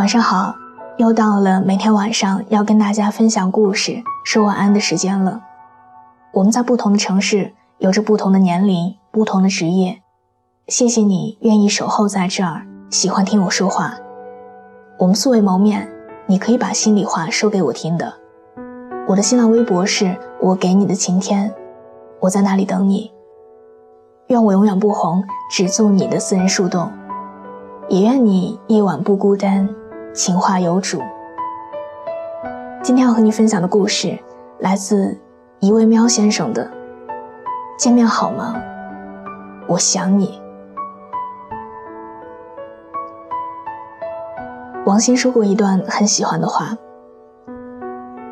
晚上好，又到了每天晚上要跟大家分享故事说晚安的时间了。我们在不同的城市，有着不同的年龄，不同的职业。谢谢你愿意守候在这儿，喜欢听我说话。我们素未谋面，你可以把心里话说给我听的。我的新浪微博是我给你的晴天，我在那里等你。愿我永远不红，只做你的私人树洞。也愿你夜晚不孤单，情话有主。今天要和你分享的故事来自一位喵先生的见面好吗？我想你。王鑫说过一段很喜欢的话，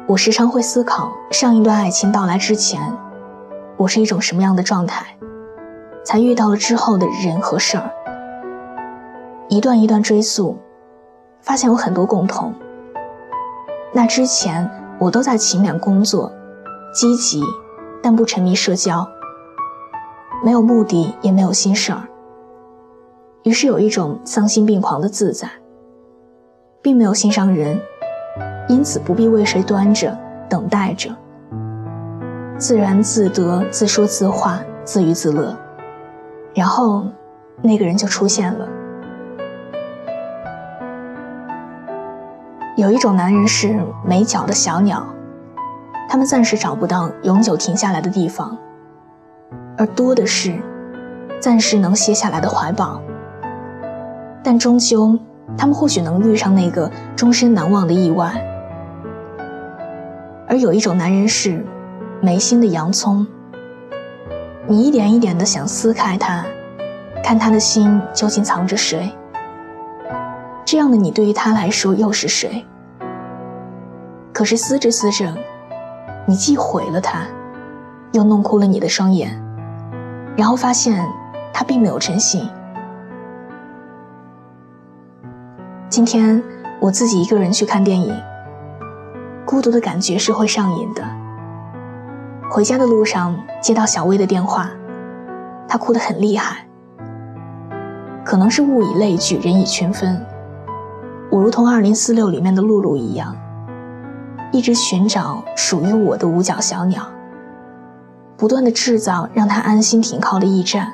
我时常会思考，上一段爱情到来之前，我是一种什么样的状态，才遇到了之后的人和事儿。一段一段追溯，发现有很多共同。那之前我都在勤勉工作，积极但不沉迷社交，没有目的也没有心事儿，于是有一种丧心病狂的自在，并没有心上人，因此不必为谁端着等待着，自然自得，自说自话，自娱自乐。然后那个人就出现了。有一种男人是没脚的小鸟，他们暂时找不到永久停下来的地方，而多的是暂时能歇下来的怀抱。但终究他们或许能遇上那个终身难忘的意外。而有一种男人是没心的洋葱，你一点一点的想撕开它，看他的心究竟藏着谁。这样的你对于他来说又是谁？可是撕着撕着，你既毁了他，又弄哭了你的双眼，然后发现他并没有真心。今天我自己一个人去看电影，孤独的感觉是会上瘾的。回家的路上接到小薇的电话，她哭得很厉害，可能是物以类聚，人以群分。我如同2046里面的露露一样，一直寻找属于我的五角小鸟，不断的制造让它安心停靠的驿站，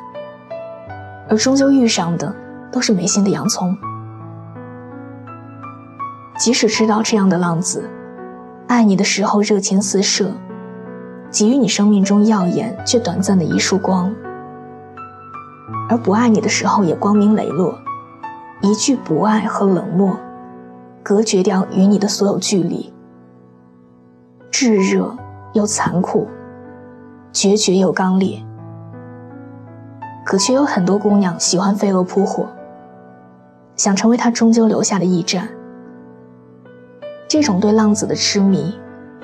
而终究遇上的都是没心的洋葱。即使知道这样的浪子，爱你的时候热情四射，给予你生命中耀眼却短暂的一束光，而不爱你的时候也光明磊落，一句不爱和冷漠隔绝掉与你的所有距离，炙热又残酷，决绝又刚烈。可却有很多姑娘喜欢飞蛾扑火，想成为她终究留下的驿站。这种对浪子的痴迷，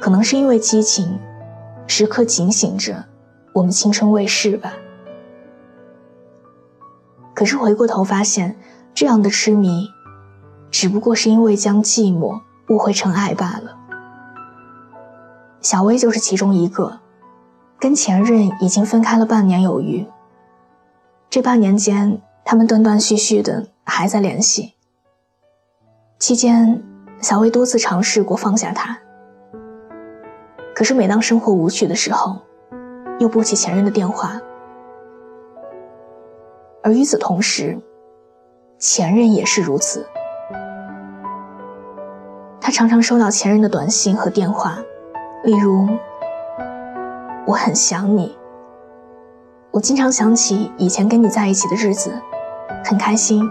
可能是因为激情时刻警醒着我们青春未逝吧。可是回过头发现，这样的痴迷只不过是因为将寂寞误会成爱罢了。小薇就是其中一个，跟前任已经分开了半年有余，这半年间他们断断续续的还在联系。期间小薇多次尝试过放下他，可是每当生活无趣的时候，又拨起前任的电话。而与此同时，前任也是如此，他常常收到前任的短信和电话，例如我很想你，我经常想起以前跟你在一起的日子，很开心。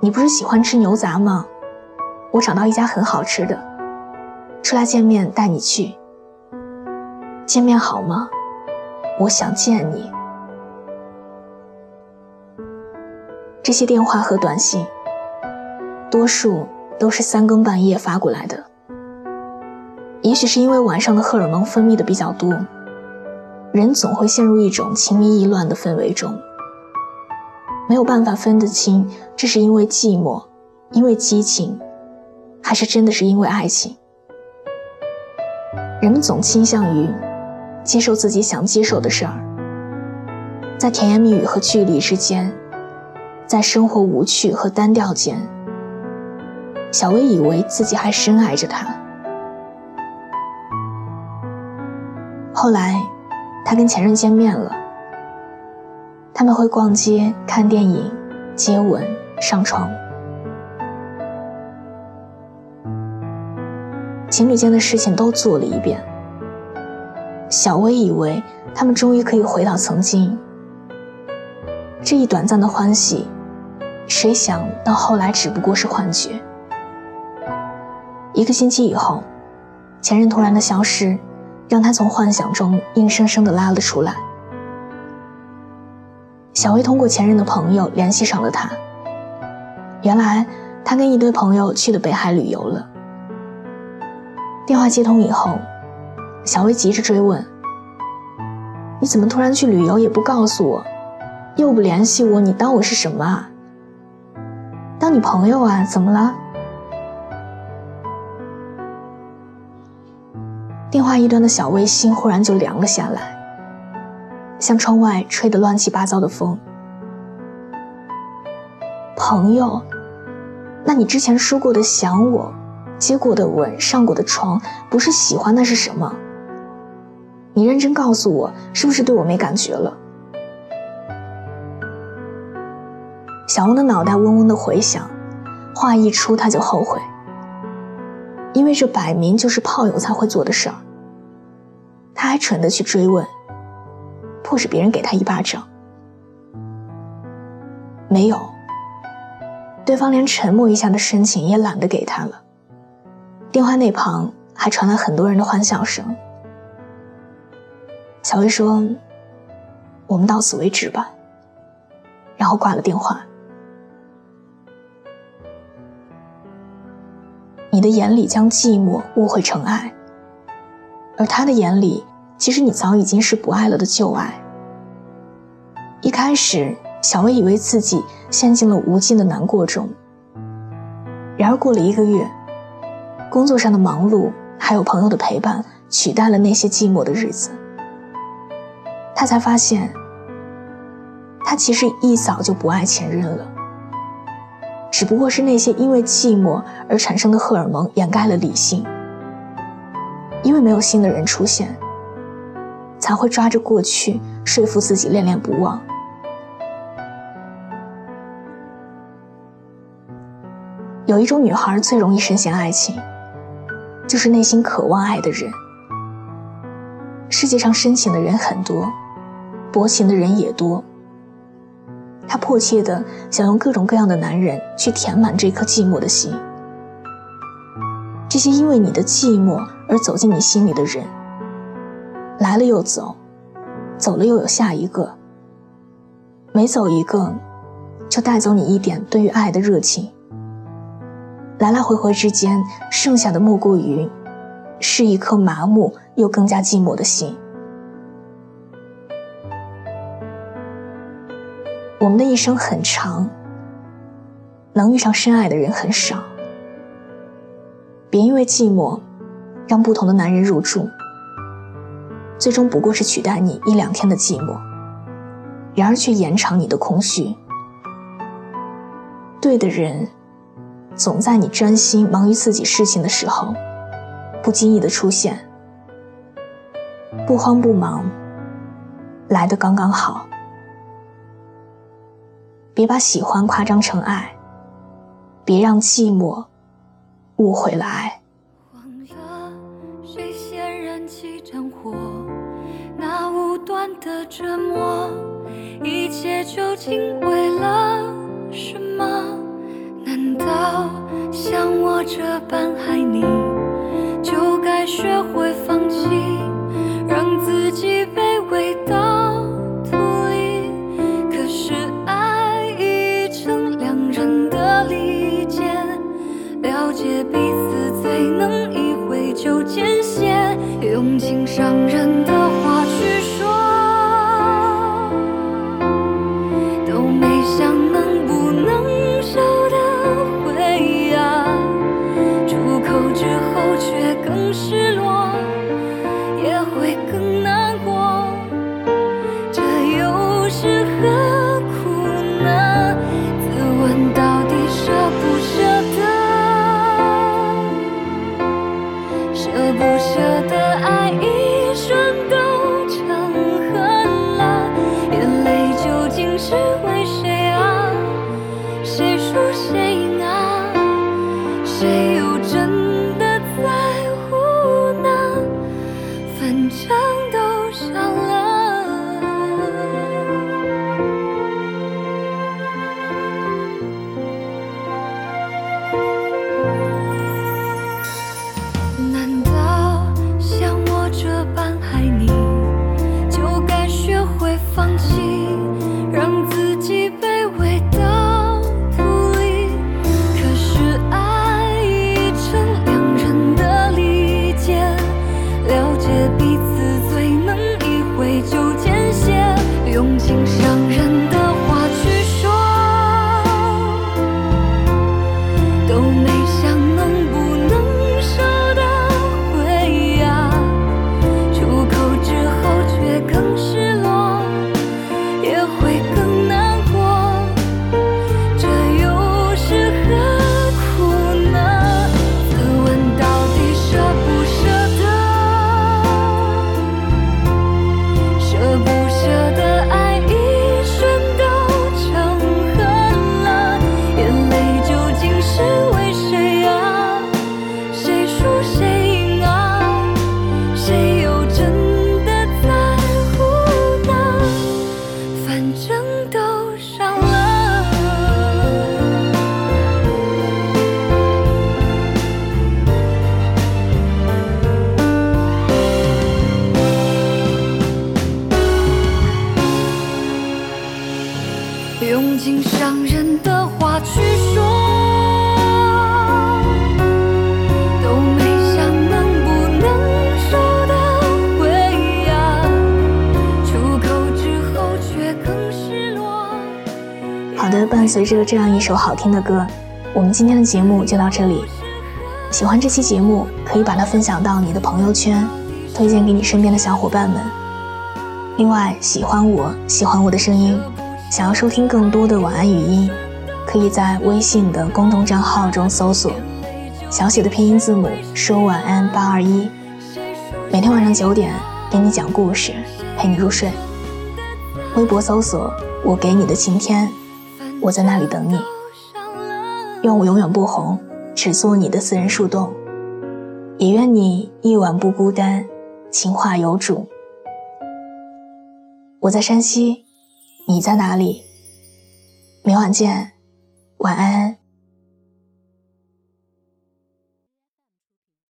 你不是喜欢吃牛杂吗？我找到一家很好吃的，出来见面带你去。见面好吗？我想见你。这些电话和短信，多数都是3更半夜发过来的。也许是因为晚上的荷尔蒙分泌的比较多，人总会陷入一种情迷意乱的氛围中，没有办法分得清这是因为寂寞，因为激情，还是真的是因为爱情。人们总倾向于接受自己想接受的事儿，在甜言蜜语和距离之间，在生活无趣和单调间，小薇以为自己还深爱着他。后来，他跟前任见面了，他们会逛街、看电影、接吻、上床。情侣间的事情都做了一遍，小薇以为他们终于可以回到曾经。这一短暂的欢喜，谁想到后来只不过是幻觉。一个星期以后，前任突然的消失，让他从幻想中硬生生地拉了出来。小薇通过前任的朋友联系上了他，原来他跟一堆朋友去了北海旅游了。电话接通以后，小薇急着追问：“你怎么突然去旅游也不告诉我，又不联系我，你当我是什么啊？当你朋友啊，怎么了？”电话一端的小薇心忽然就凉了下来，像窗外吹得乱七八糟的风。朋友，那你之前说过的想我，接过的吻，上过的床，不是喜欢那是什么？你认真告诉我，是不是对我没感觉了？小薇的脑袋嗡嗡的回响，话一出她就后悔。因为这摆明就是炮友才会做的事儿，他还蠢地去追问，迫使别人给他一巴掌。没有，对方连沉默一下的深情也懒得给他了。电话那旁还传来很多人的欢笑声。小薇说：“我们到此为止吧。”然后挂了电话。你的眼里将寂寞误会成爱，而他的眼里，其实你早已经是不爱了的旧爱。一开始，小薇以为自己陷进了无尽的难过中。然而过了一个月，工作上的忙碌，还有朋友的陪伴，取代了那些寂寞的日子。她才发现，她其实一早就不爱前任了。只不过是那些因为寂寞而产生的荷尔蒙掩盖了理性，因为没有新的人出现，才会抓着过去说服自己恋恋不忘。有一种女孩最容易深陷爱情，就是内心渴望爱的人。世界上深情的人很多，薄情的人也多。她迫切地想用各种各样的男人去填满这颗寂寞的心。这些因为你的寂寞而走进你心里的人，来了又走，走了又有下一个，每走一个，就带走你一点对于爱的热情。来来回回之间，剩下的莫过于是一颗麻木又更加寂寞的心。我们的一生很长，能遇上深爱的人很少。别因为寂寞，让不同的男人入住，最终不过是取代你一两天的寂寞，然而却延长你的空虚。对的人，总在你专心忙于自己事情的时候，不经意的出现，不慌不忙，来得刚刚好。别把喜欢夸张成爱，别让寂寞误会了爱。忘了谁先燃起战火，那无端的折磨，一切究竟为了什么？难道像我这般爱你，就该学会放弃，让自己卑微到土里？可是了解彼此最能意会就坚险，用情伤人的话去说，都没想能不能收得回啊，出口之后却更失落。伴随着这样一首好听的歌，我们今天的节目就到这里。喜欢这期节目，可以把它分享到你的朋友圈，推荐给你身边的小伙伴们。另外，喜欢我的声音，想要收听更多的晚安语音，可以在微信的公众账号中搜索小写的拼音字母说晚安821，每天晚上9点给你讲故事，陪你入睡。微博搜索我给你的晴天，我在那里等你。愿我永远不红，只做你的私人树洞，也愿你一晚不孤单，情话有主。我在山西，你在哪里？每晚见，晚安。